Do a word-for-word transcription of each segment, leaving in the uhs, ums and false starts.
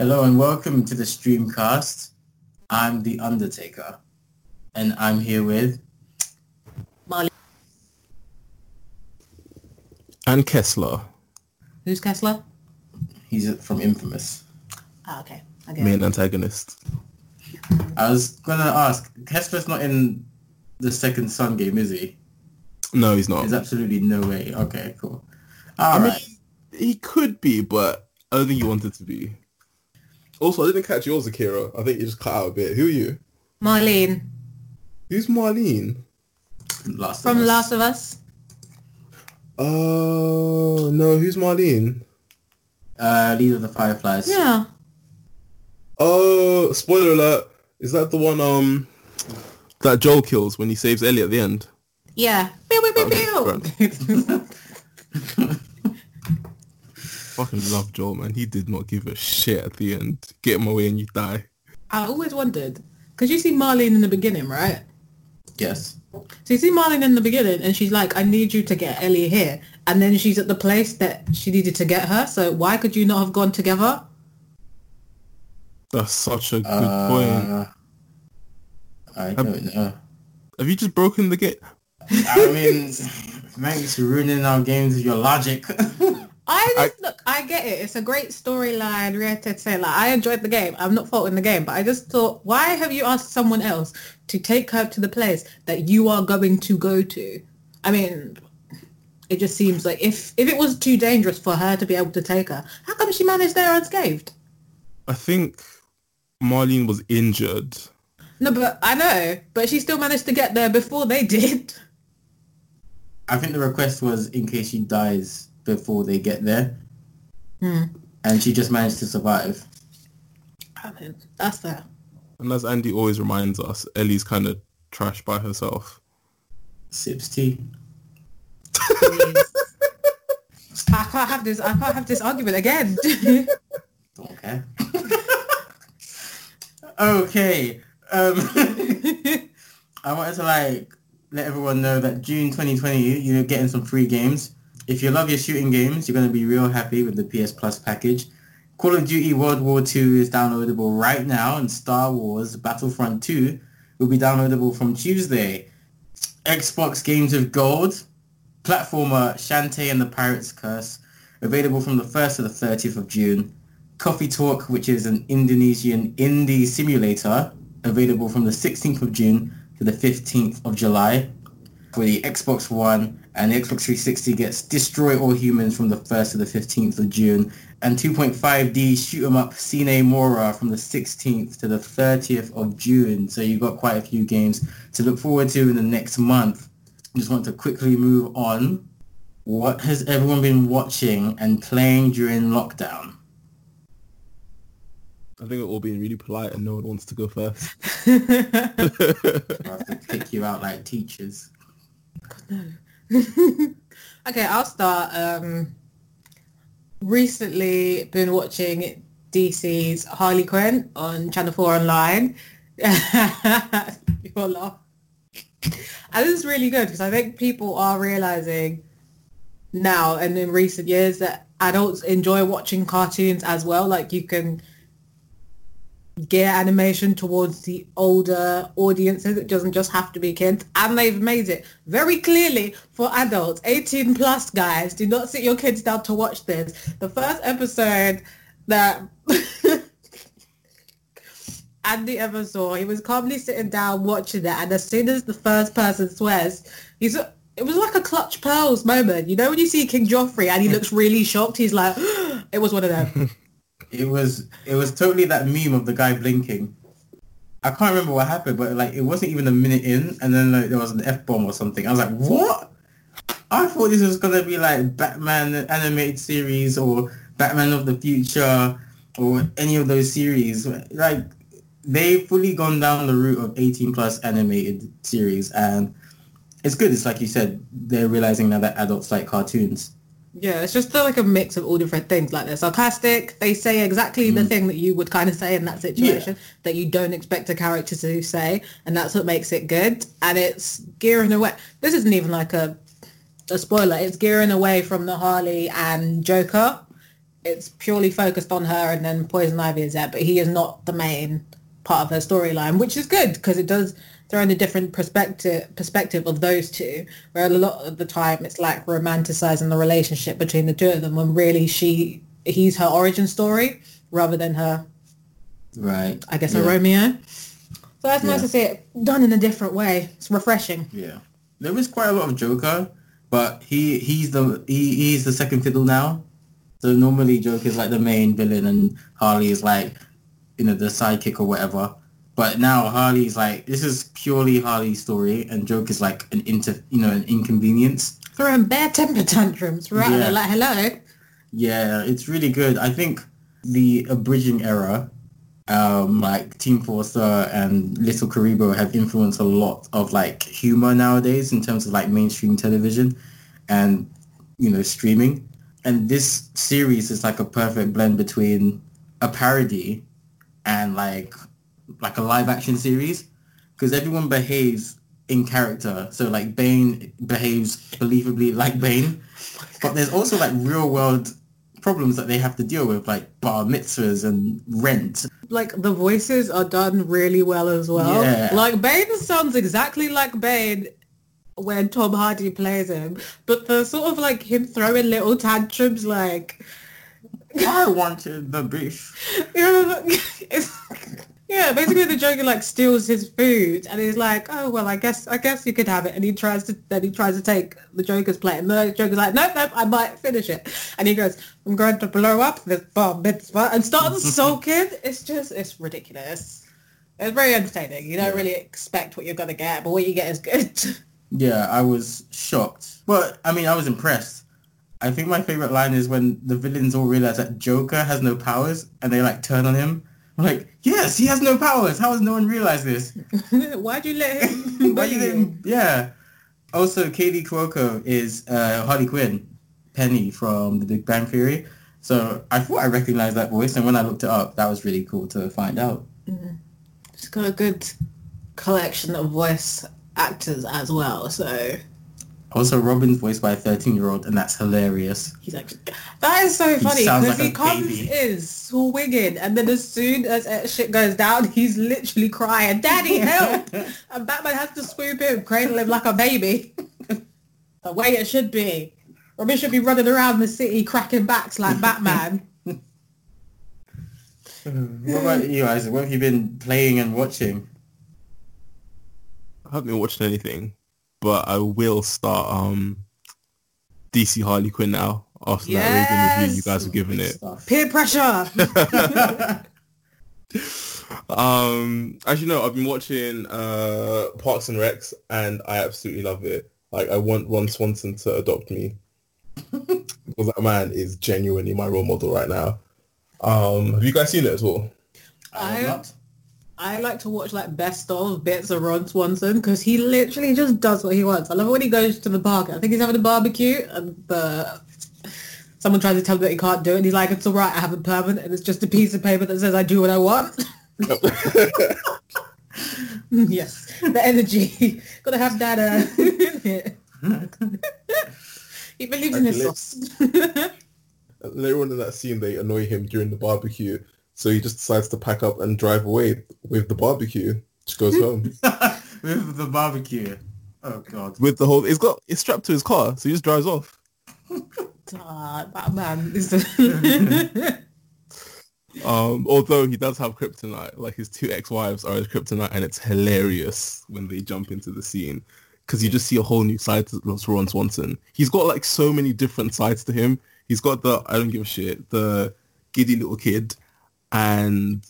Hello and welcome to the Streamcast. I'm The Undertaker, and I'm here with... Marlene. And Kessler. Who's Kessler? He's from Infamous. Oh, okay. okay. Main antagonist. I was going to ask, Kessler's not in the Second Son game, is he? No, he's not. There's absolutely no way. Okay, cool. All I right. Mean, he could be, but I don't think he wanted to be. Also, I didn't catch yours, Akira. I think you just cut out a bit. Who are you? Marlene. Who's Marlene? Last From of Us. Last of Us. Oh, uh, no. Who's Marlene? Uh, Leader of the Fireflies. Yeah. Oh, spoiler alert. Is that the one um that Joel kills when he saves Ellie at the end? Yeah. Pew, pew, pew, pew. Fucking love Joel, man. He did not give a shit at the end. Get him away and you die. I always wondered, because you see Marlene in the beginning, right? Yes. So you see Marlene in the beginning and she's like, I need you to get Ellie here. And then she's at the place that she needed to get her. So why could you not have gone together? That's such a good uh, point. I don't have, know. Have you just broken the game? I mean, thanks for ruining our games with your logic. I just, I, look, I get it. It's a great storyline. Like, I enjoyed the game. I'm not faulting the game, but I just thought, why have you asked someone else to take her to the place that you are going to go to? I mean, it just seems like if, if it was too dangerous for her to be able to take her, how come she managed there unscathed? I think Marlene was injured. No, but I know, but she still managed to get there before they did. I think the request was in case she dies before they get there, mm. and she just managed to survive. I mean, that's that. And as Andy always reminds us, Ellie's kind of trash by herself. Sips tea. I can't have this. I can't have this argument again. Don't care. Okay. Um, I wanted to like let everyone know that June twenty twenty, you're getting some free games. If you love your shooting games, you're going to be real happy with the P S Plus package. Call of Duty World War Two is downloadable right now, and Star Wars Battlefront two will be downloadable from Tuesday. Xbox Games of Gold, platformer Shantae and the Pirates Curse, available from the first to the thirtieth of June. Coffee Talk, which is an Indonesian indie simulator, available from the sixteenth of June to the fifteenth of July. For the Xbox One and the Xbox three sixty gets Destroy All Humans from the first to the fifteenth of June, and two point five D Shoot 'em Up Sine Mora from the sixteenth to the thirtieth of June. So you've got quite a few games to look forward to in the next month. I just want to quickly move on. What has everyone been watching and playing during lockdown? I think we're all being really polite and no one wants to go first. I have to pick you out like teachers. God, no. Okay, I'll start. Um, recently been watching D C's Harley Quinn on Channel four Online. You'll laugh. And this is really good because I think people are realising now and in recent years that adults enjoy watching cartoons as well. Like you can gear animation towards the older audiences. It doesn't just have to be kids, and they've made it very clearly for adults. Eighteen plus guys, do not sit your kids down to watch this. The first episode that Andy ever saw, he was calmly sitting down watching it, and as soon as the first person swears, he's it was like a Clutch Pearls moment, you know, when you see King Joffrey and he looks really shocked. He's like it was one of them. It was it was totally that meme of the guy blinking. I can't remember what happened, but like it wasn't even a minute in, and then like there was an F-bomb or something. I was like, what? I thought this was gonna be like Batman animated series or Batman of the Future or any of those series. Like they've fully gone down the route of eighteen plus animated series, and it's good. It's like you said, they're realizing now that adults like cartoons. Yeah, it's just like a mix of all different things. Like they're sarcastic, they say exactly mm. the thing that you would kind of say in that situation, yeah. that you don't expect a character to say, and that's what makes it good. And it's gearing away. This isn't even like a a spoiler. It's gearing away from the Harley and Joker it's purely focused on her, and then Poison Ivy is there, but he is not the main part of her storyline, which is good because it does throw in a different perspective perspective of those two, where a lot of the time it's like romanticizing the relationship between the two of them when really she he's her origin story rather than her right I guess yeah. her Romeo. So that's yeah. nice to see it done in a different way. It's refreshing. Yeah, there is quite a lot of Joker, but he he's the he, he's the second fiddle now. So normally Joker is like the main villain and Harley is like, you know, the sidekick or whatever. But now Harley's like, this is purely Harley's story, and Joker's like an inter, you know, an inconvenience. Throwing bare temper tantrums, right? Yeah. Like, hello. Yeah, it's really good. I think the abridging era, um, like Team Forster and Little Karibo have influenced a lot of like humor nowadays in terms of like mainstream television and, you know, streaming. And this series is like a perfect blend between a parody and like like a live action series, because everyone behaves in character. So like Bane behaves believably like Bane, but there's also like real world problems that they have to deal with, like bar mitzvahs and rent. Like the voices are done really well as well. Yeah. Like Bane sounds exactly like Bane when Tom Hardy plays him, but the sort of like him throwing little tantrums like I wanted the beef. Yeah, it's, yeah, basically the Joker like steals his food and he's like, oh well, I guess I guess you could have it, and he tries to then he tries to take the Joker's plate, and the Joker's like, nope, nope, I might finish it, and he goes, I'm going to blow up this bar mitzvah, and starts sulking. It's just it's ridiculous. It's very entertaining. You don't yeah. really expect what you're gonna get, but what you get is good. Yeah, I was shocked. But, I mean, I was impressed. I think my favourite line is when the villains all realise that Joker has no powers and they, like, turn on him. I'm like, yes, he has no powers. How has no one realised this? Why'd you let him? Why'd you let him? Yeah. Also, Katie Cuoco is uh, Harley Quinn, Penny from The Big Bang Theory. So I thought I recognised that voice, and when I looked it up, that was really cool to find out. Mm. She's got a good collection of voice actors as well. So also Robin's voiced by a thirteen year old, and that's hilarious. He's like, that is so funny, because he, like he comes baby. in swinging, and then as soon as uh, shit goes down, he's literally crying, daddy help, and Batman has to swoop him, cradle him like a baby. The way it should be. Robin should be running around the city cracking backs like Batman. What about you, Isaac? What have you been playing and watching? I haven't been watching anything, but I will start um, D C Harley Quinn now after yes! that Raven review you guys have given it. Peer pressure! um, as you know, I've been watching uh, Parks and Recs, and I absolutely love it. Like, I want Ron Swanson to adopt me. Because that man is genuinely my role model right now. Um, have you guys seen it as well? I have not. I like to watch like best of bits of Ron Swanson, because he literally just does what he wants. I love it when he goes to the park. I think he's having a barbecue, and uh, someone tries to tell him that he can't do it, and he's like, it's all right, I have a permit, and it's just a piece of paper that says I do what I want. Yes, the energy. Gotta have that uh, in here. He believes in his sauce. Later on in that scene, they annoy him during the barbecue, so he just decides to pack up and drive away with the barbecue. Just goes home. With the barbecue. Oh, God. With the whole... It's got... It's strapped to his car, so he just drives off. God, that man is... um, although he does have kryptonite. Like, his two ex-wives are his kryptonite, and it's hilarious when they jump into the scene, because you just see a whole new side to Ron Swanson. He's got, like, so many different sides to him. He's got the... I don't give a shit. The giddy little kid and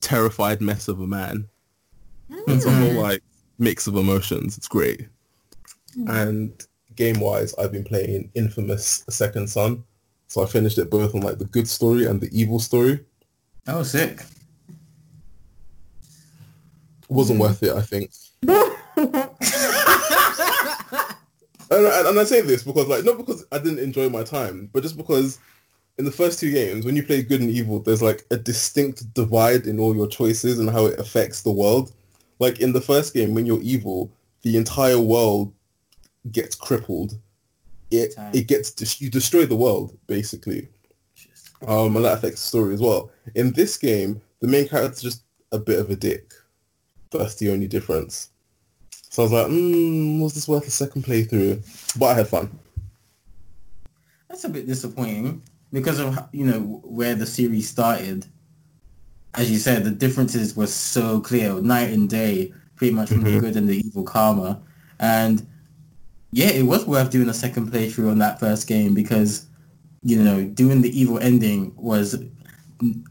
terrified mess of a man. Mm. It's a whole like mix of emotions. It's great. Mm. And game wise, I've been playing Infamous Second Son, so I finished it both on like the good story and the evil story. Oh, sick! It wasn't worth it, I think. and, and, and I say this because like not because I didn't enjoy my time, but just because. In the first two games, when you play good and evil, there's like a distinct divide in all your choices and how it affects the world. Like in the first game, when you're evil, the entire world gets crippled. It Time. it gets you destroy the world basically. Um, and that affects the story as well. In this game, the main character's just a bit of a dick. That's the only difference. So I was like, hmm, was this worth a second playthrough? But I had fun. That's a bit disappointing because of, you know, where the series started. As you said, the differences were so clear, night and day, pretty much from mm-hmm. the good and the evil karma. And yeah, it was worth doing a second playthrough on that first game because, you know, doing the evil ending was a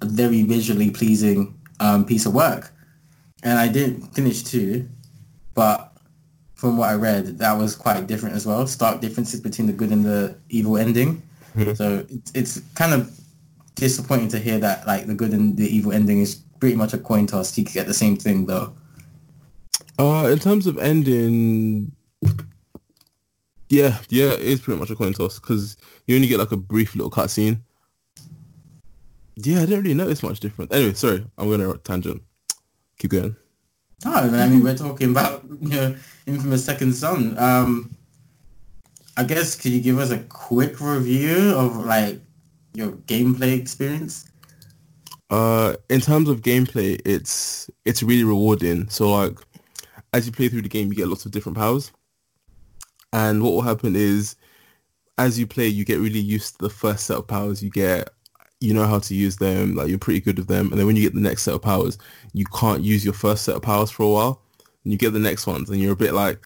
very visually pleasing um, piece of work. And I didn't finish two, but from what I read, that was quite different as well. Stark differences between the good and the evil ending. Mm-hmm. So it's, it's kind of disappointing to hear that, like, the good and the evil ending is pretty much a coin toss. You could get the same thing, though. Uh, in terms of ending, yeah, yeah, it is pretty much a coin toss because you only get, like, a brief little cutscene. Yeah, I didn't really notice much different. Anyway, sorry, I'm going to tangent. Keep going. No, I mean, we're talking about, you know, Infamous Second Son. Um, I guess, could you give us a quick review of, like, your gameplay experience? Uh, in terms of gameplay, it's it's really rewarding. So, like, as you play through the game, you get lots of different powers. And what will happen is, as you play, you get really used to the first set of powers you get. You know how to use them, like, you're pretty good with them. And then when you get the next set of powers, you can't use your first set of powers for a while. And you get the next ones, and you're a bit like,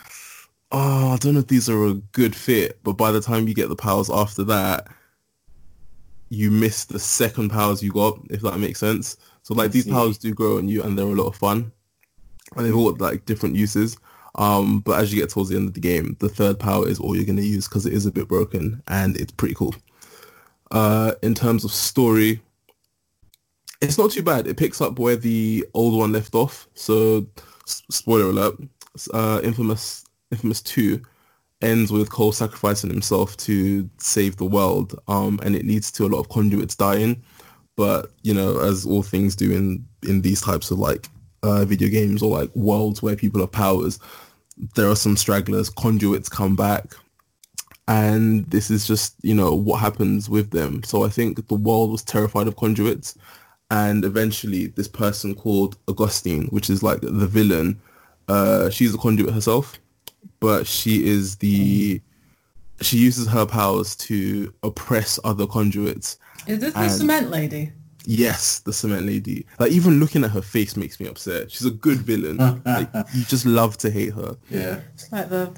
oh, I don't know if these are a good fit. But by the time you get the powers after that, you miss the second powers you got, if that makes sense. So, like, these powers do grow on you, and they're a lot of fun. And they've all got, like, different uses. Um, but as you get towards the end of the game, the third power is all you're going to use because it is a bit broken, and it's pretty cool. Uh, in terms of story, it's not too bad. It picks up where the old one left off. So, s- spoiler alert, uh, Infamous Infamous two ends with Cole sacrificing himself to save the world, um, and it leads to a lot of conduits dying. But, you know, as all things do in, in these types of, like, uh, video games or, like, worlds where people have powers, there are some stragglers, conduits come back, and this is just, you know, what happens with them. So I think the world was terrified of conduits, and eventually this person called Augustine, which is, like, the villain, uh, she's a conduit herself. But she is the... She uses her powers to oppress other conduits. Is this and, the cement lady? Yes, the cement lady. Like, even looking at her face makes me upset. She's a good villain. Like, you just love to hate her. Yeah. It's like the...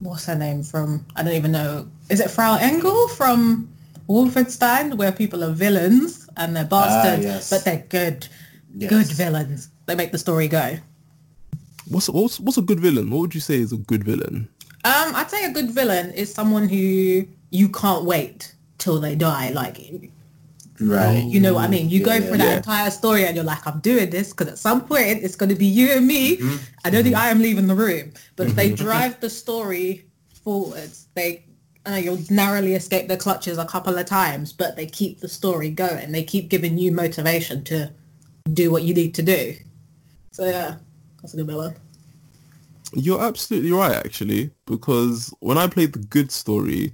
What's her name from... I don't even know. Is it Frau Engel from Wolfenstein, where people are villains and they're bastards, ah, yes. but they're good. Yes. Good villains. They make the story go. What's, what's what's a good villain? What would you say is a good villain? Um, I'd say a good villain is someone who you can't wait till they die. Like, right? You know what I mean? You yeah, go through yeah. that entire story and you're like, I'm doing this because at some point it's going to be you and me. Mm-hmm. I don't mm-hmm. think I am leaving the room. But if they drive the story forwards, they, I know, you'll narrowly escape their clutches a couple of times, but they keep the story going. They keep giving you motivation to do what you need to do. So, yeah. That's a good villain. You're absolutely right, actually, because when I played the good story,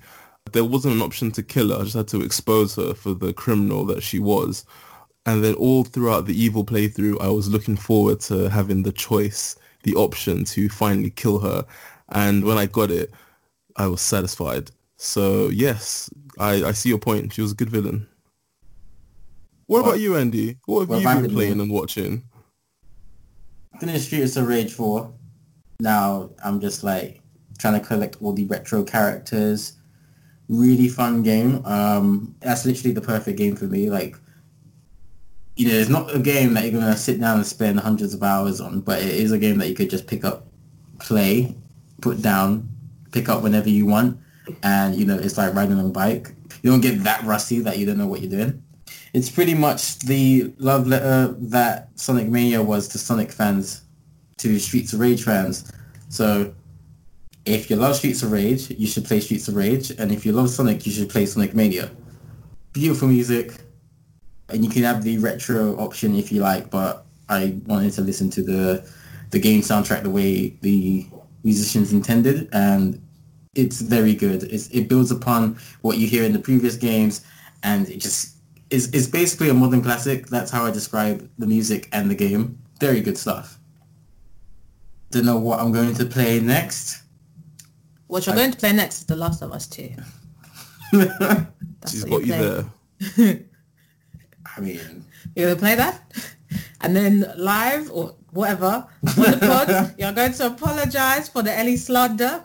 there wasn't an option to kill her. I just had to expose her for the criminal that she was. And then all throughout the evil playthrough, I was looking forward to having the choice, the option to finally kill her. And when I got it, I was satisfied. So, yes, I, I see your point. She was a good villain. What, what? about you, Andy? What have what you been playing and watching? Finished Streets of Rage four. Now I'm just, like, trying to collect all the retro characters. Really fun game. Um, that's literally the perfect game for me. Like, you know, it's not a game that you're going to sit down and spend hundreds of hours on, but it is a game that you could just pick up, play, put down, pick up whenever you want. And, you know, it's like riding on a bike. You don't get that rusty that you don't know what you're doing. It's pretty much the love letter that Sonic Mania was to Sonic fans, to Streets of Rage fans. So if you love Streets of Rage, you should play Streets of Rage. And if you love Sonic, you should play Sonic Mania. Beautiful music. And you can have the retro option if you like, but I wanted to listen to the, the game soundtrack the way the musicians intended. And it's very good. It's, it builds upon what you hear in the previous games. and it just is is basically a modern classic. That's how I describe the music and the game. Very good stuff. Don't know what I'm going to play next. What you're I... going to play next is The Last of Us Two. She's got you there. I mean, you're gonna play that, and then live or whatever on the pod, you're going to apologize for the Ellie slander.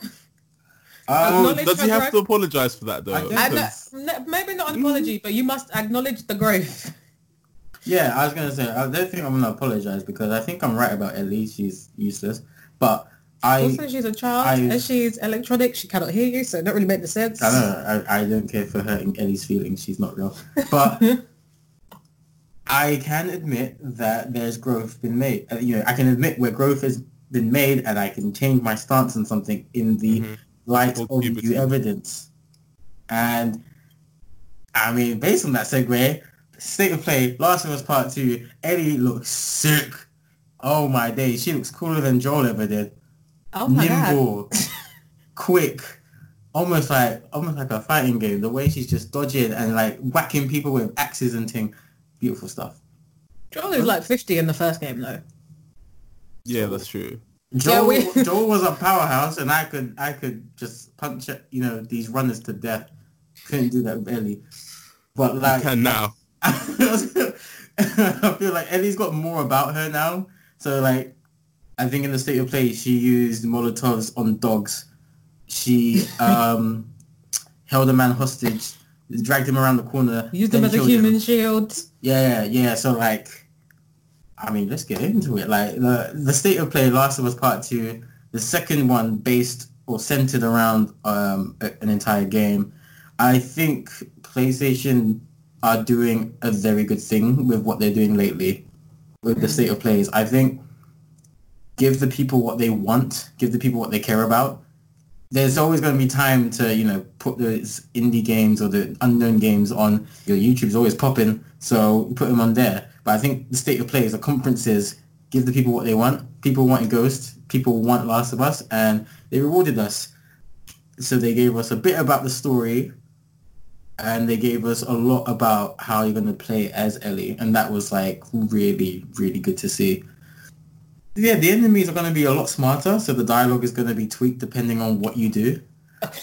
Oh, does he have growth. to apologize for that though? I don't, maybe not an apology, but you must acknowledge the growth. Yeah, I was gonna say I don't think I'm gonna apologize because I think I'm right about Ellie. She's useless, but I also she's a child I, and she's electronic. She cannot hear you, so it don't really make the sense. I don't know. I, I don't care for hurting Ellie's feelings. She's not real, but. I can admit that there's growth been made. Uh, you know, I can admit where growth has been made, and I can change my stance on something in the mm-hmm. light we'll of new evidence. And I mean, based on that segue, state of play, Last of Us Part Two. Ellie looks sick. Oh my days, she looks cooler than Joel ever did. Oh my Nimble, god! Quick, almost like almost like a fighting game. The way she's just dodging and like whacking people with axes and things. Beautiful stuff. Joel is like fifty in the first game, though. Yeah, that's true. Joel, yeah, we... Joel was a powerhouse, and I could, I could just punch, you know, these runners to death. Couldn't do that with Ellie, but like you can now, I feel like Ellie's got more about her now. So like, I think in the state of play, she used Molotovs on dogs. She um, held a man hostage. Dragged him around the corner. Used him as a human shield. Yeah, yeah. So, like, I mean, let's get into it. Like, the the state of play, Last of Us Part Two, the second one based or centered around um, an entire game. I think PlayStation are doing a very good thing with what they're doing lately with the state of plays. I think give the people what they want, give the people what they care about. There's always going to be time to, you know, put those indie games or the unknown games on. Your YouTube's always popping, so put them on there. But I think the state of play is the conferences, give the people what they want. People want Ghost, people want Last of Us, and they rewarded us. So they gave us a bit about the story, and they gave us a lot about how you're going to play as Ellie, and that was, like, really, really good to see. Yeah, the enemies are going to be a lot smarter, so the dialogue is going to be tweaked depending on what you do.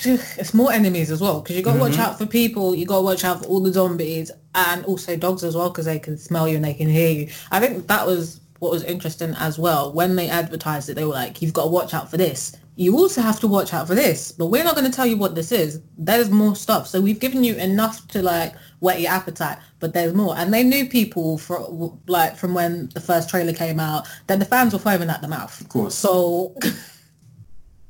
It's more enemies as well, because you got to mm-hmm. watch out for people, you got to watch out for all the zombies, and also dogs as well, because they can smell you and they can hear you. I think that was what was interesting as well. When they advertised it, they were like, you've got to watch out for this. You also have to watch out for this, but we're not going to tell you what this is. There's more stuff, so we've given you enough to, like, whet your appetite, but there's more. And they knew people from, like, from when the first trailer came out, that the fans were foaming at the mouth. Of course. So...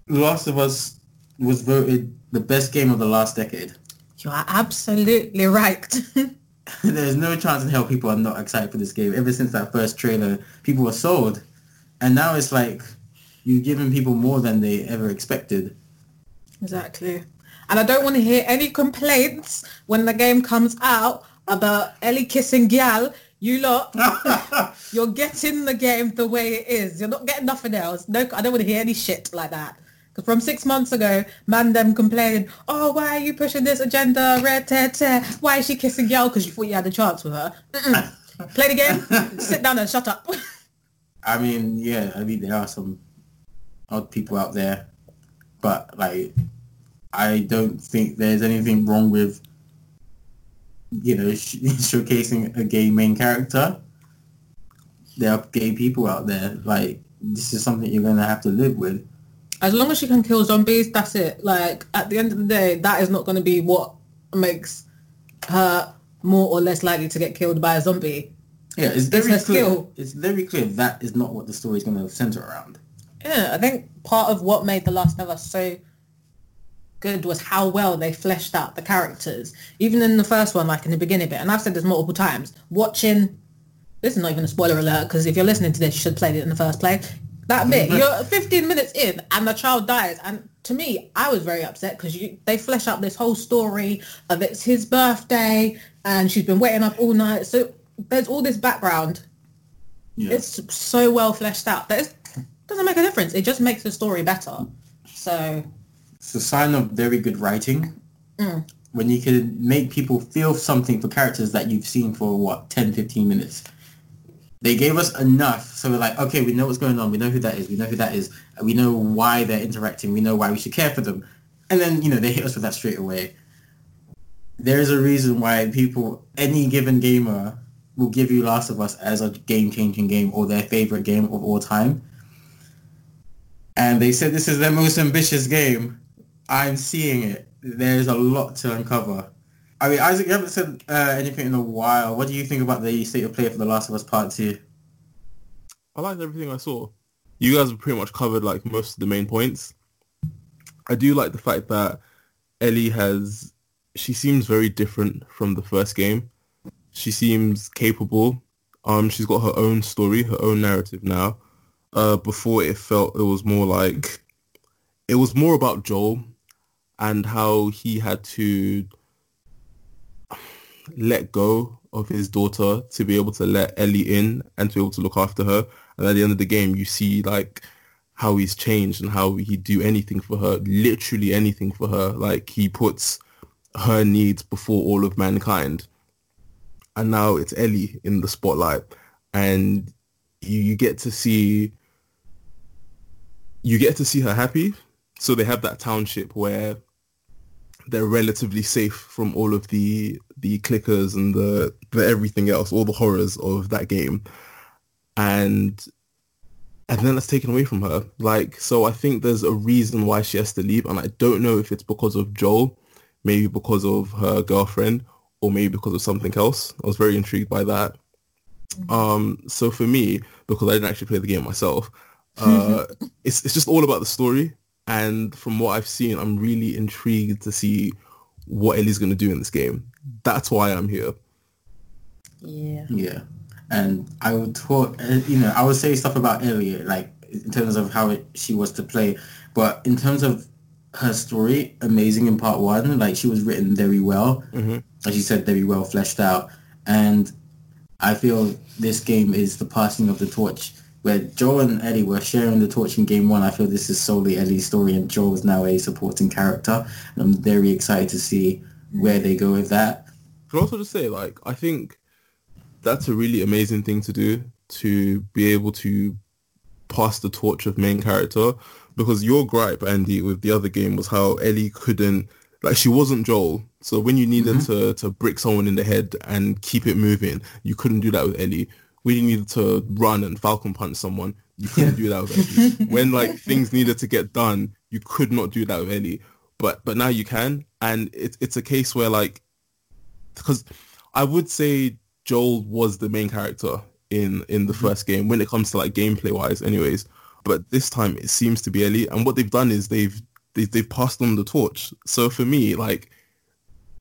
Last of Us was voted the best game of the last decade. You are absolutely right. There's no chance in hell people are not excited for this game. Ever since that first trailer, people were sold. And now it's like... You've given people more than they ever expected. Exactly. And I don't want to hear any complaints when the game comes out about Ellie kissing Gyal. You lot, you're getting the game the way it is. You're not getting nothing else. No, I don't want to hear any shit like that. Because from six months ago, man them complaining, oh, why are you pushing this agenda? Red, tear, tear. Why is she kissing Gyal? Because you thought you had a chance with her. Mm-mm. Play the game, sit down and shut up. I mean, yeah, I mean, there are some... odd people out there, but like I don't think there's anything wrong with, you know, sh- showcasing a gay main character. There are gay people out there. Like, this is something you're going to have to live with. As long as she can kill zombies, that's it. Like, at the end of the day, that is not going to be what makes her more or less likely to get killed by a zombie. Yeah, it's very it's clear skill. It's very clear that is not what the story is going to centre around. Yeah, I think part of what made The Last of Us so good was how well they fleshed out the characters. Even in the first one, like in the beginning bit, and I've said this multiple times, watching... This is not even a spoiler alert, because if you're listening to this, you should have played it in the first place. That bit, you're fifteen minutes in, and the child dies. And to me, I was very upset, because they flesh out this whole story of it's his birthday, and she's been waiting up all night. So there's all this background. Yeah. It's so well fleshed out. There's... doesn't make a difference. It just makes the story better. So it's a sign of very good writing. Mm. when you can make people feel something for characters that you've seen for, what, ten, fifteen minutes. They gave us enough, so we're like, okay, we know what's going on, we know who that is, we know who that is, we know why they're interacting, we know why we should care for them. And then, you know, they hit us with that straight away. There's a reason why people, any given gamer, will give you Last of Us as a game-changing game or their favorite game of all time. And they said this is their most ambitious game. I'm seeing it. There's a lot to uncover. I mean, Isaac, you haven't said uh, anything in a while. What do you think about the state of play for The Last of Us Part Two? I liked everything I saw. You guys have pretty much covered like most of the main points. I do like the fact that Ellie has... She seems very different from the first game. She seems capable. Um, she's got her own story, her own narrative now. Uh, before it felt it was more like... It was more about Joel and how he had to... let go of his daughter to be able to let Ellie in and to be able to look after her. And at the end of the game, you see like how he's changed and how he'd do anything for her, literally anything for her. Like he puts her needs before all of mankind. And now it's Ellie in the spotlight. And you, you get to see, you get to see her happy. So they have that township where they're relatively safe from all of the the clickers and the, the everything else, all the horrors of that game. And and then that's taken away from her. Like, so I think there's a reason why she has to leave, and I don't know if it's because of Joel, maybe because of her girlfriend, or maybe because of something else. I was very intrigued by that. Um, so for me, because I didn't actually play the game myself, uh, it's it's just all about the story. And from what I've seen, I'm really intrigued to see what Ellie's going to do in this game. That's why I'm here. Yeah. Yeah. And I would talk, you know, I would say stuff about Ellie, like, in terms of how it, she was to play. But in terms of her story, amazing in part one. Like, she was written very well. Mm-hmm. As you said, very well fleshed out. And I feel this game is the passing of the torch. Where Joel and Ellie were sharing the torch in Game one, I feel this is solely Ellie's story, and Joel is now a supporting character. And I'm very excited to see where they go with that. Can I also just say, like, I think that's a really amazing thing to do, to be able to pass the torch of main character, because your gripe, Andy, with the other game was how Ellie couldn't, like, she wasn't Joel. So when you needed mm-hmm. to, to brick someone in the head and keep it moving, you couldn't do that with Ellie. We needed to run and Falcon punch someone. You couldn't do that with Ellie. When like things needed to get done, you could not do that with Ellie. But but now you can, and it's it's a case where like, because I would say Joel was the main character in in the first game when it comes to like gameplay wise, anyways. But this time it seems to be Ellie, and what they've done is they've they've, they've passed on the torch. So for me, like,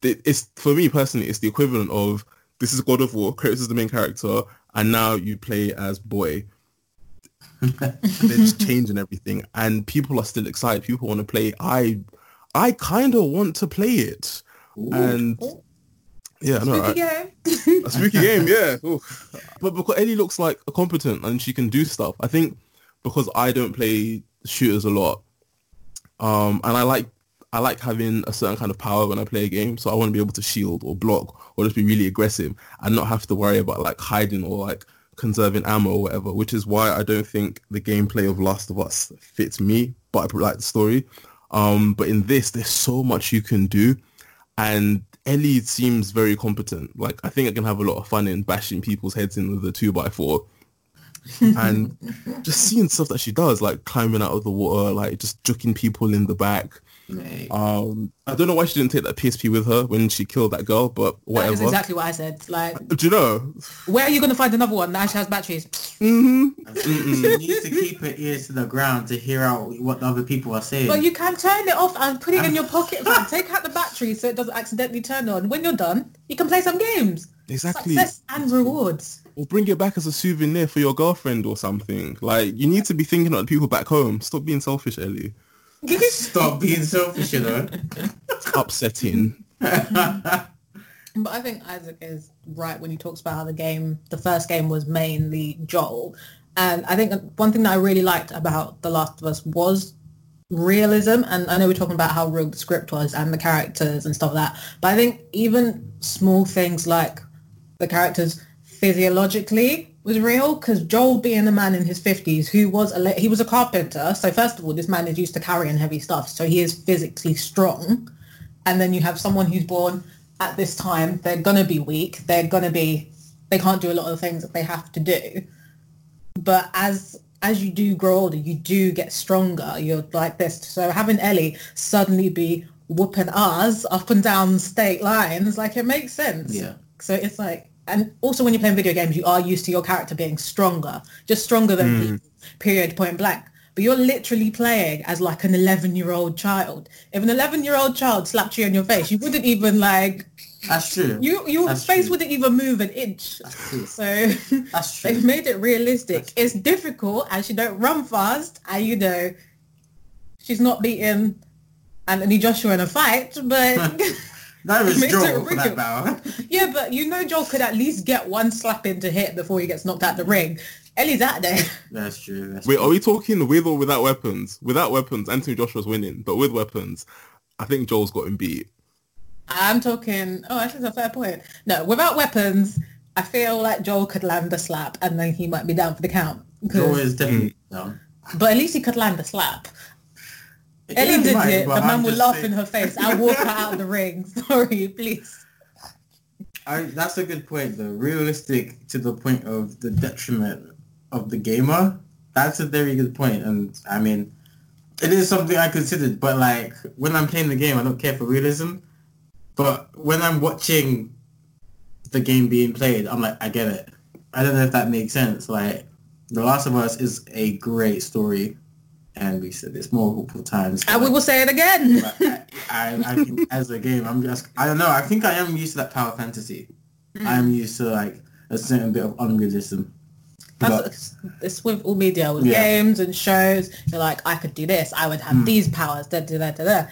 it's for me personally, it's the equivalent of this is God of War. Kratos is the main character. And now you play as boy. They're just changing everything. And people are still excited. People want to play. I I kind of want to play it. Ooh. And yeah, no, spooky I, game. A spooky game, yeah. Ooh. But because Ellie looks like competent and she can do stuff. I think because I don't play shooters a lot. Um, and I like I like having a certain kind of power when I play a game, so I want to be able to shield or block or just be really aggressive and not have to worry about like hiding or like conserving ammo or whatever, which is why I don't think the gameplay of Last of Us fits me, but I like the story. Um, but in this, there's so much you can do, and Ellie seems very competent. Like, I think I can have a lot of fun in bashing people's heads in with a two by four. And just seeing stuff that she does, like climbing out of the water, like just juking people in the back. Right. Um, I don't know why she didn't take that P S P with her when she killed that girl, but whatever. That's exactly what I said. Like, do you know? Where are you going to find another one that actually has batteries? Mm-hmm. She needs to keep her ears to the ground to hear out what the other people are saying. But you can turn it off and put it in your pocket. Like, take out the battery so it doesn't accidentally turn on. When you're done, you can play some games. Exactly. Success and rewards. Or bring it back as a souvenir for your girlfriend or something. Like, you need to be thinking of the people back home. Stop being selfish, Ellie. Stop being selfish, you know. It's upsetting. But I think Isaac is right when he talks about how the game, the first game was mainly Joel. And I think one thing that I really liked about The Last of Us was realism, and I know we're talking about how real the script was and the characters and stuff like that, but I think even small things like the characters physiologically was real, because Joel being a man in his fifties who was a he was a carpenter, so first of all this man is used to carrying heavy stuff, so he is physically strong, and then you have someone who's born at this time, they're gonna be weak, they're gonna be they can't do a lot of the things that they have to do, but as as you do grow older, you do get stronger. You're like this. So having Ellie suddenly be whooping us up and down state lines, like, it makes sense. Yeah. So it's like, and also when you're playing video games, you are used to your character being stronger, just stronger than mm. people, period, point blank. But you're literally playing as like an eleven-year-old child. If an eleven-year-old child slapped you in your face, you wouldn't even like... That's true. You, your That's face true. Wouldn't even move an inch. That's true. So That's true. They've made it realistic. It's difficult, and she don't run fast, and you know she's not beating Anthony Joshua in a fight, but that was Joel for that battle. Yeah, but you know Joel could at least get one slap in to hit before he gets knocked out the ring. Ellie's out there. That's true. That's Wait, true. Are we talking with or without weapons? Without weapons, Anthony Joshua's winning, but with weapons, I think Joel's got him beat. I'm talking... Oh, that's a fair point. No, without weapons, I feel like Joel could land a slap and then he might be down for the count. Joel is definitely down. But at least he could land a slap. Yeah, Ellie did might, it. The man will laugh saying... in her face. I'll walk her out of the ring. Sorry, please. I, that's a good point, though. Realistic to the point of the detriment of the gamer. That's a very good point. And, I mean, it is something I considered. But, like, when I'm playing the game, I don't care for realism. But when I'm watching the game being played, I'm like, I get it. I don't know if that makes sense. Like, The Last of Us is a great story, and we said this multiple times. And we will say it again. I, I, I can, as a game, I'm just, I don't know. I think I am used to that power fantasy. Mm. I'm used to, like, a certain bit of unrealism. That's, but, it's with all media, with yeah. games and shows. You're like, I could do this. I would have mm. these powers. Da da da da da.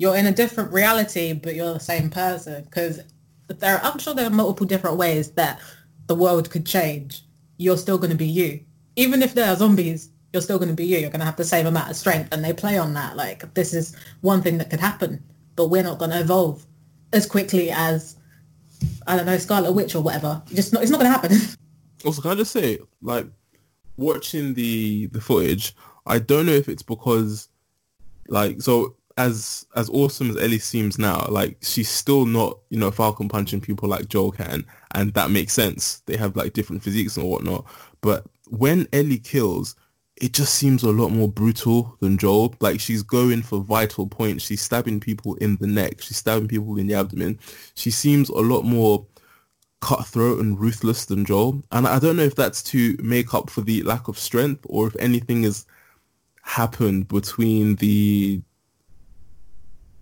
You're in a different reality, but you're the same person. Because there, I'm sure there are multiple different ways that the world could change. You're still going to be you. Even if there are zombies, you're still going to be you. You're going to have the same amount of strength. And they play on that. Like, this is one thing that could happen. But we're not going to evolve as quickly as, I don't know, Scarlet Witch or whatever. Just not, it's not going to happen. Also, can I just say, like, watching the, the footage, I don't know if it's because, like, so... As as awesome as Ellie seems now, like, she's still not, you know, Falcon punching people like Joel can, and that makes sense. They have, like, different physiques and whatnot. But when Ellie kills, it just seems a lot more brutal than Joel. Like, she's going for vital points. She's stabbing people in the neck. She's stabbing people in the abdomen. She seems a lot more cutthroat and ruthless than Joel. And I don't know if that's to make up for the lack of strength, or if anything has happened between the...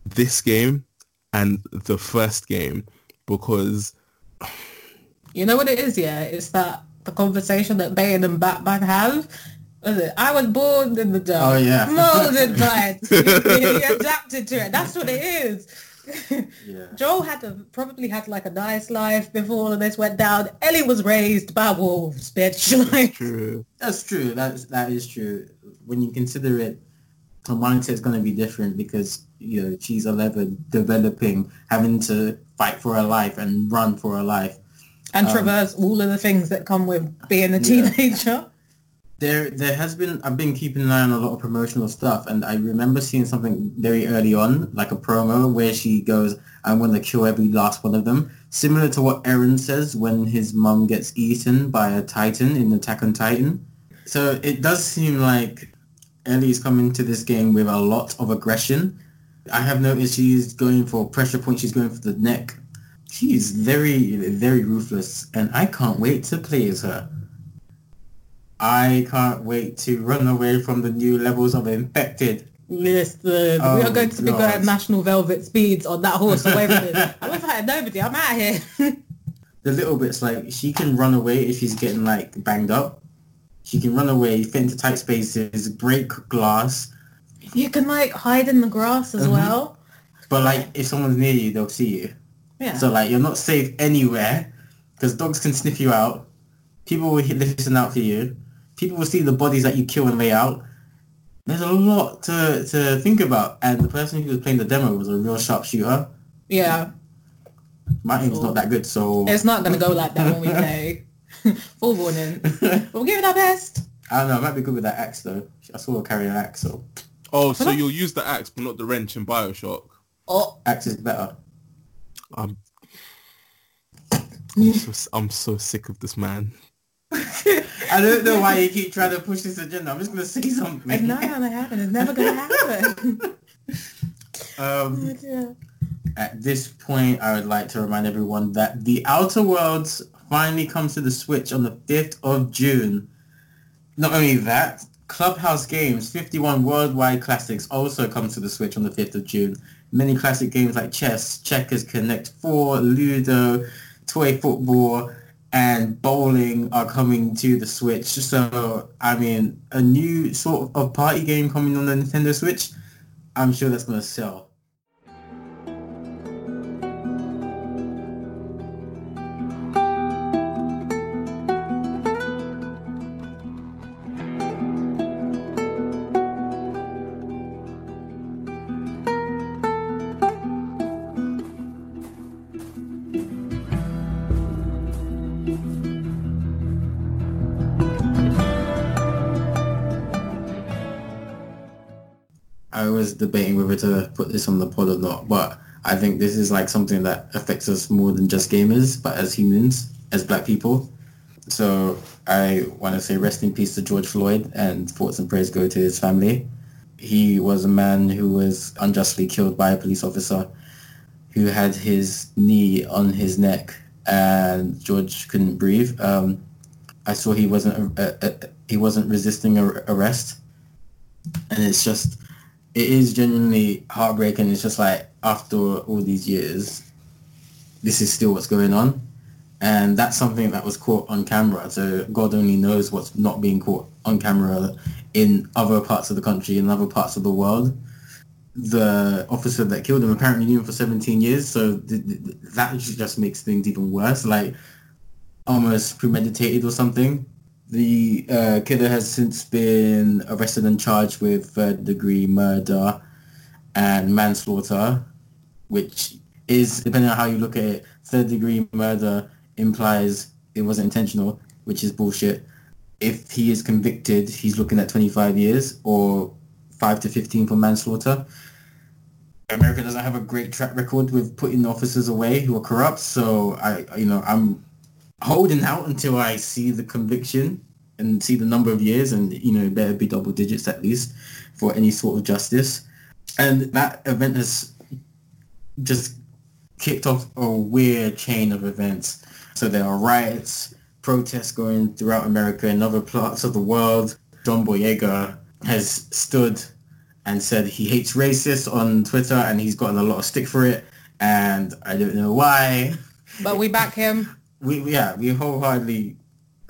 this game and the first game, because you know what it is, yeah, it's that the conversation that Bane and Batman have. Was it? I was born in the dark, oh yeah, molded by it, he adapted to it. That's what it is. Yeah. Joel had a, probably had like a nice life before all of this went down. Ellie was raised by wolves, bitch. Like, that's true. That's true. That's that is true. When you consider it. Her mindset's going to be different because, you know, she's eleven, developing, having to fight for her life and run for her life. And um, traverse all of the things that come with being a teenager. Yeah. There there has been, I've been keeping an eye on a lot of promotional stuff, and I remember seeing something very early on, like a promo, where she goes, I'm going to kill every last one of them. Similar to what Eren says when his mum gets eaten by a titan in Attack on Titan. So it does seem like... Ellie's coming to this game with a lot of aggression. I have noticed she's going for pressure points. She's going for the neck. She's very, very ruthless, and I can't wait to play as her. I can't wait to run away from the new levels of Infected. Listen, oh, we are going to be going National Velvet speeds on that horse away from this. I'm not fighting nobody. I'm out of here. The little bits, like, she can run away if she's getting, like, banged up. She can run away, fit into tight spaces, break glass. You can, like, hide in the grass as mm-hmm. well. But, like, if someone's near you, they'll see you. Yeah. So, like, you're not safe anywhere because dogs can sniff you out. People will listen out for you. People will see the bodies that you kill and lay out. there's a lot to to think about, and the person who was playing the demo was a real sharpshooter. Yeah. My aim's cool. not that good, so... It's not going to go like that when we play. Full warning. We'll give it our best. I don't know, I might be good with that axe, though. I saw her carry an axe, so... Oh, so you'll use the axe, but not the wrench in Bioshock. Oh. Axe is better. Um, I'm, so, I'm so sick of this man. I don't know why you keep trying to push this agenda. I'm just going to say something. It's not going to happen. It's never going to happen. um, oh, dear. At this point, I would like to remind everyone that The Outer Worlds finally comes to the Switch on the fifth of June. Not only that, Clubhouse Games' fifty-one Worldwide Classics also comes to the Switch on the fifth of June. Many classic games like chess, checkers, Connect four, Ludo, toy football, and bowling are coming to the Switch. So, I mean, a new sort of party game coming on the Nintendo Switch, I'm sure that's going to sell. Debating whether to put this on the pod or not, but I think this is like something that affects us more than just gamers, but as humans, as black people. So I want to say rest in peace to George Floyd, and thoughts and prayers go to his family. He was a man who was unjustly killed by a police officer who had his knee on his neck, and George couldn't breathe. um I saw he wasn't uh, uh, he wasn't resisting arrest, and it's just it is genuinely heartbreaking. It's just like, after all these years, this is still what's going on. And that's something that was caught on camera. So God only knows what's not being caught on camera in other parts of the country, in other parts of the world. The officer that killed him apparently knew him for seventeen years. So th- th- that just makes things even worse, like almost premeditated or something. The uh, killer has since been arrested and charged with third-degree murder and manslaughter, which is, depending on how you look at it, third-degree murder implies it wasn't intentional, which is bullshit. If he is convicted, he's looking at twenty-five years or five to fifteen for manslaughter. America doesn't have a great track record with putting officers away who are corrupt, so I, you know, I'm... holding out until I see the conviction and see the number of years, and, you know, it better be double digits at least for any sort of justice. And that event has just kicked off a weird chain of events. So there are riots, protests going throughout America and other parts of the world. John Boyega has stood and said he hates racists on Twitter, and he's gotten a lot of stick for it, and I don't know why. But we back him. We yeah, we wholeheartedly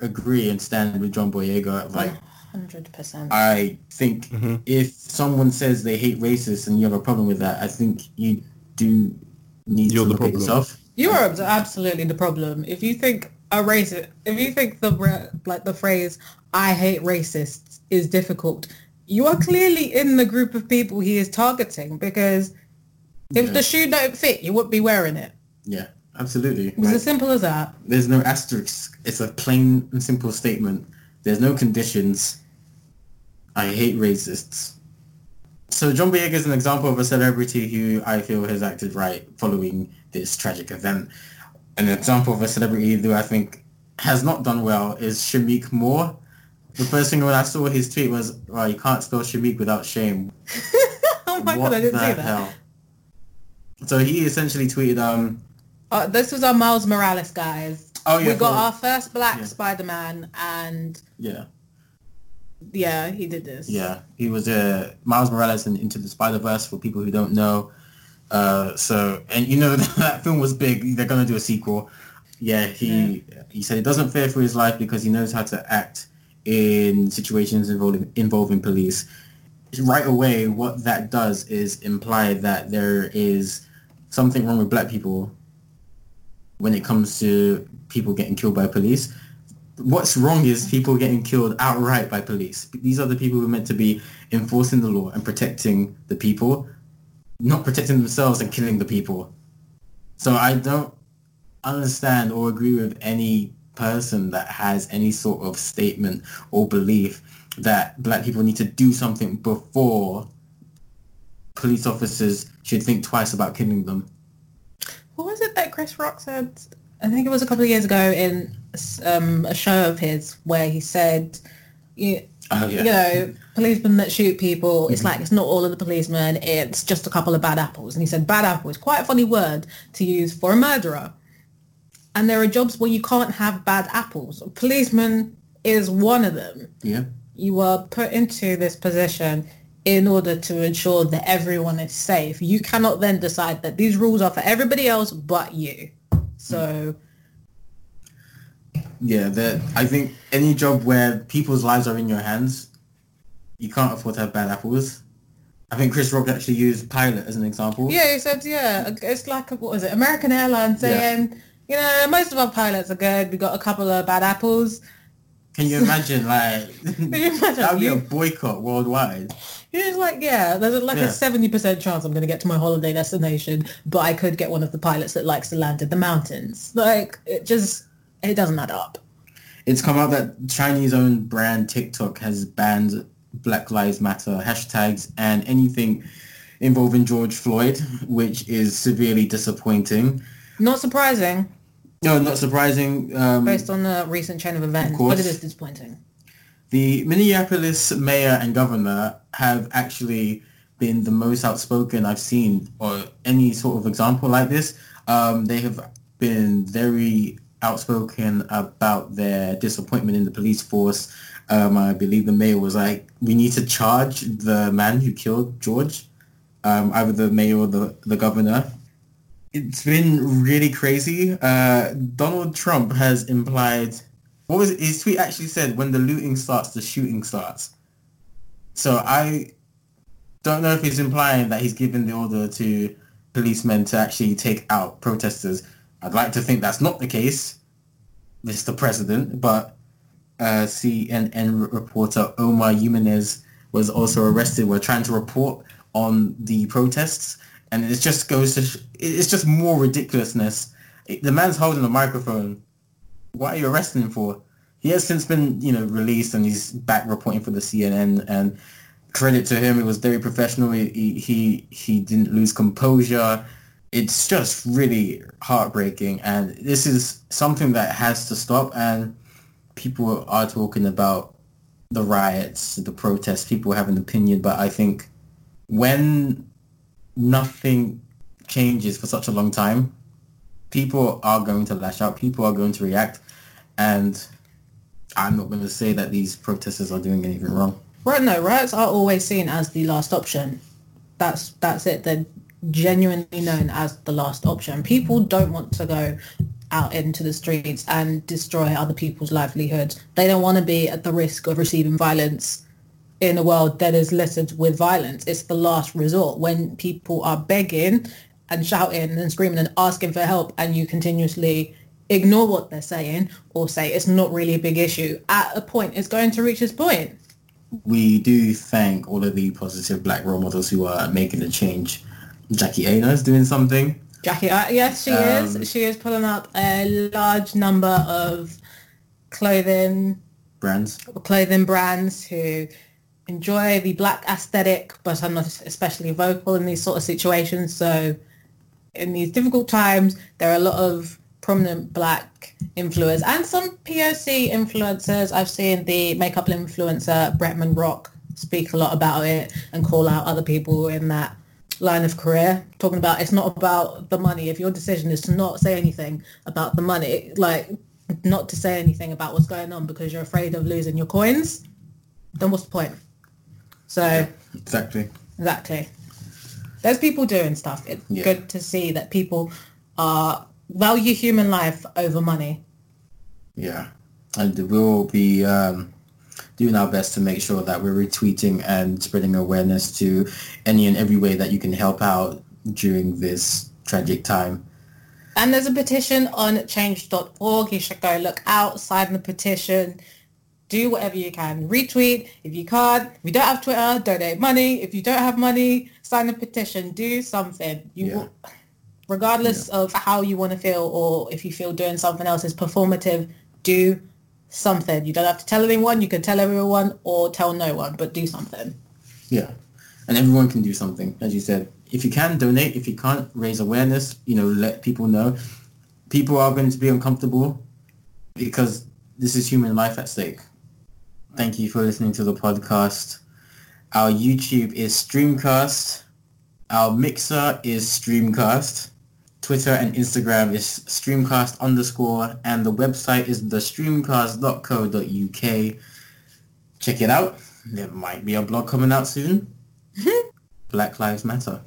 agree and stand with John Boyega. Like, one hundred percent. I think mm-hmm. if someone says they hate racists and you have a problem with that, I think you do need You're to look at yourself. You are absolutely the problem. If you think a racist, if you think the like the phrase "I hate racists" is difficult, you are clearly in the group of people he is targeting, because if yeah. the shoe don't fit, you wouldn't be wearing it. Yeah. Absolutely. It's like, as simple as that. There's no asterisk. It's a plain and simple statement. There's no conditions. I hate racists. So John Boyega is an example of a celebrity who I feel has acted right following this tragic event. An example of a celebrity who I think has not done well is Shameik Moore. The first thing when I saw his tweet was, "Well, you can't spell Shameik without shame." Oh my what god, I didn't see that. Hell? So he essentially tweeted, um... Uh, this was our Miles Morales, guys. Oh, yeah, we got our first black yeah. Spider-Man, and... Yeah. Yeah, he did this. Yeah, he was uh, Miles Morales in Into the Spider-Verse, for people who don't know. Uh, so, and you know, that film was big. They're going to do a sequel. Yeah, he yeah. he said he doesn't fear for his life because he knows how to act in situations involving, involving police. Right away, what that does is imply that there is something wrong with black people when it comes to people getting killed by police. what's wrong is people getting killed outright by police. These are the people who are meant to be enforcing the law and protecting the people, not protecting themselves and killing the people. So I don't understand or agree with any person that has any sort of statement or belief that black people need to do something before police officers should think twice about killing them. What was it that Chris Rock said? I think it was a couple of years ago in um, a show of his where he said, you, oh, yeah. you know, policemen that shoot people, mm-hmm. it's like it's not all of the policemen, it's just a couple of bad apples. And he said bad apple is quite a funny word to use for a murderer. And there are jobs where you can't have bad apples. A policeman is one of them. Yeah. You are put into this position in order to ensure that everyone is safe. You cannot then decide that these rules are for everybody else but you. So, yeah, that I think any job where people's lives are in your hands, you can't afford to have bad apples. I think Chris Rock actually used pilot as an example. Yeah, he said, yeah, it's like, what was it, American Airlines saying, yeah. you know, most of our pilots are good. We got a couple of bad apples. Can you imagine, like, Can you imagine, that would be you, a boycott worldwide. You're just like, yeah, there's like yeah. a seventy percent chance I'm going to get to my holiday destination, but I could get one of the pilots that likes to land in the mountains. Like, it just, it doesn't add up. It's come out that Chinese-owned brand TikTok has banned Black Lives Matter hashtags and anything involving George Floyd, which is severely disappointing. Not surprising. No, not surprising. Um, Based on the recent chain of events, but it is disappointing. The Minneapolis mayor and governor have actually been the most outspoken I've seen, or any sort of example like this. Um, they have been very outspoken about their disappointment in the police force. Um, I believe the mayor was like, we need to charge the man who killed George, um, either the mayor or the, the governor. It's been really crazy. Uh, Donald Trump has implied... What was it? His tweet actually said, when the looting starts, the shooting starts. So I don't know if he's implying that he's given the order to policemen to actually take out protesters. I'd like to think that's not the case, Mister President, but uh, C N N reporter Omar Jimenez was also arrested. We're trying to report on the protests. And it just goes to, sh- it's just more ridiculousness. It, the man's holding a microphone. What are you arresting him for? He has since been, you know, released, and he's back reporting for the C N N. And credit to him, it was very professional. He he he didn't lose composure. It's just really heartbreaking, and this is something that has to stop. And people are talking about the riots, the protests. People have an opinion, but I think when nothing changes for such a long time, people are going to lash out, people are going to react, and I'm not going to say that these protesters are doing anything wrong. Right, no, riots are always seen as the last option. That's that's it. They're genuinely known as the last option. People don't want to go out into the streets and destroy other people's livelihoods. They don't want to be at the risk of receiving violence in a world that is littered with violence. It's the last resort. When people are begging and shouting and screaming and asking for help, and you continuously ignore what they're saying or say it's not really a big issue, at a point it's going to reach its point. We do thank all of the positive black role models who are making a change. Jackie Aina is doing something. Jackie, yes, she um, is. She is pulling up a large number of clothing brands. Clothing brands who enjoy the black aesthetic, but I'm not especially vocal in these sort of situations. So in these difficult times, there are a lot of prominent black influencers and some P O C influencers. I've seen the makeup influencer Bretman Rock speak a lot about it and call out other people in that line of career, talking about it's not about the money. If your decision is to not say anything about the money, like not to say anything about what's going on because you're afraid of losing your coins, then what's the point? So yeah, exactly, exactly. There's people doing stuff. It's yeah. good to see that people are value human life over money. Yeah, and we'll be um, doing our best to make sure that we're retweeting and spreading awareness to any and every way that you can help out during this tragic time. And there's a petition on change dot org. You should go look out, sign the petition, do whatever you can. Retweet. If you can't, if you don't have Twitter, donate money. If you don't have money, sign the petition. Do something. You, yeah. will, regardless yeah. of how you want to feel, or if you feel doing something else is performative, do something. You don't have to tell anyone. You can tell everyone or tell no one, but do something. Yeah. And everyone can do something, as you said. If you can, donate. If you can't, raise awareness. You know, let people know. People are going to be uncomfortable because this is human life at stake. Thank you for listening to the podcast. Our YouTube is Streamcast. Our Mixer is Streamcast. Twitter and Instagram is Streamcast underscore. And the website is the streamcast dot co dot u k. Check it out. There might be a blog coming out soon. Black Lives Matter.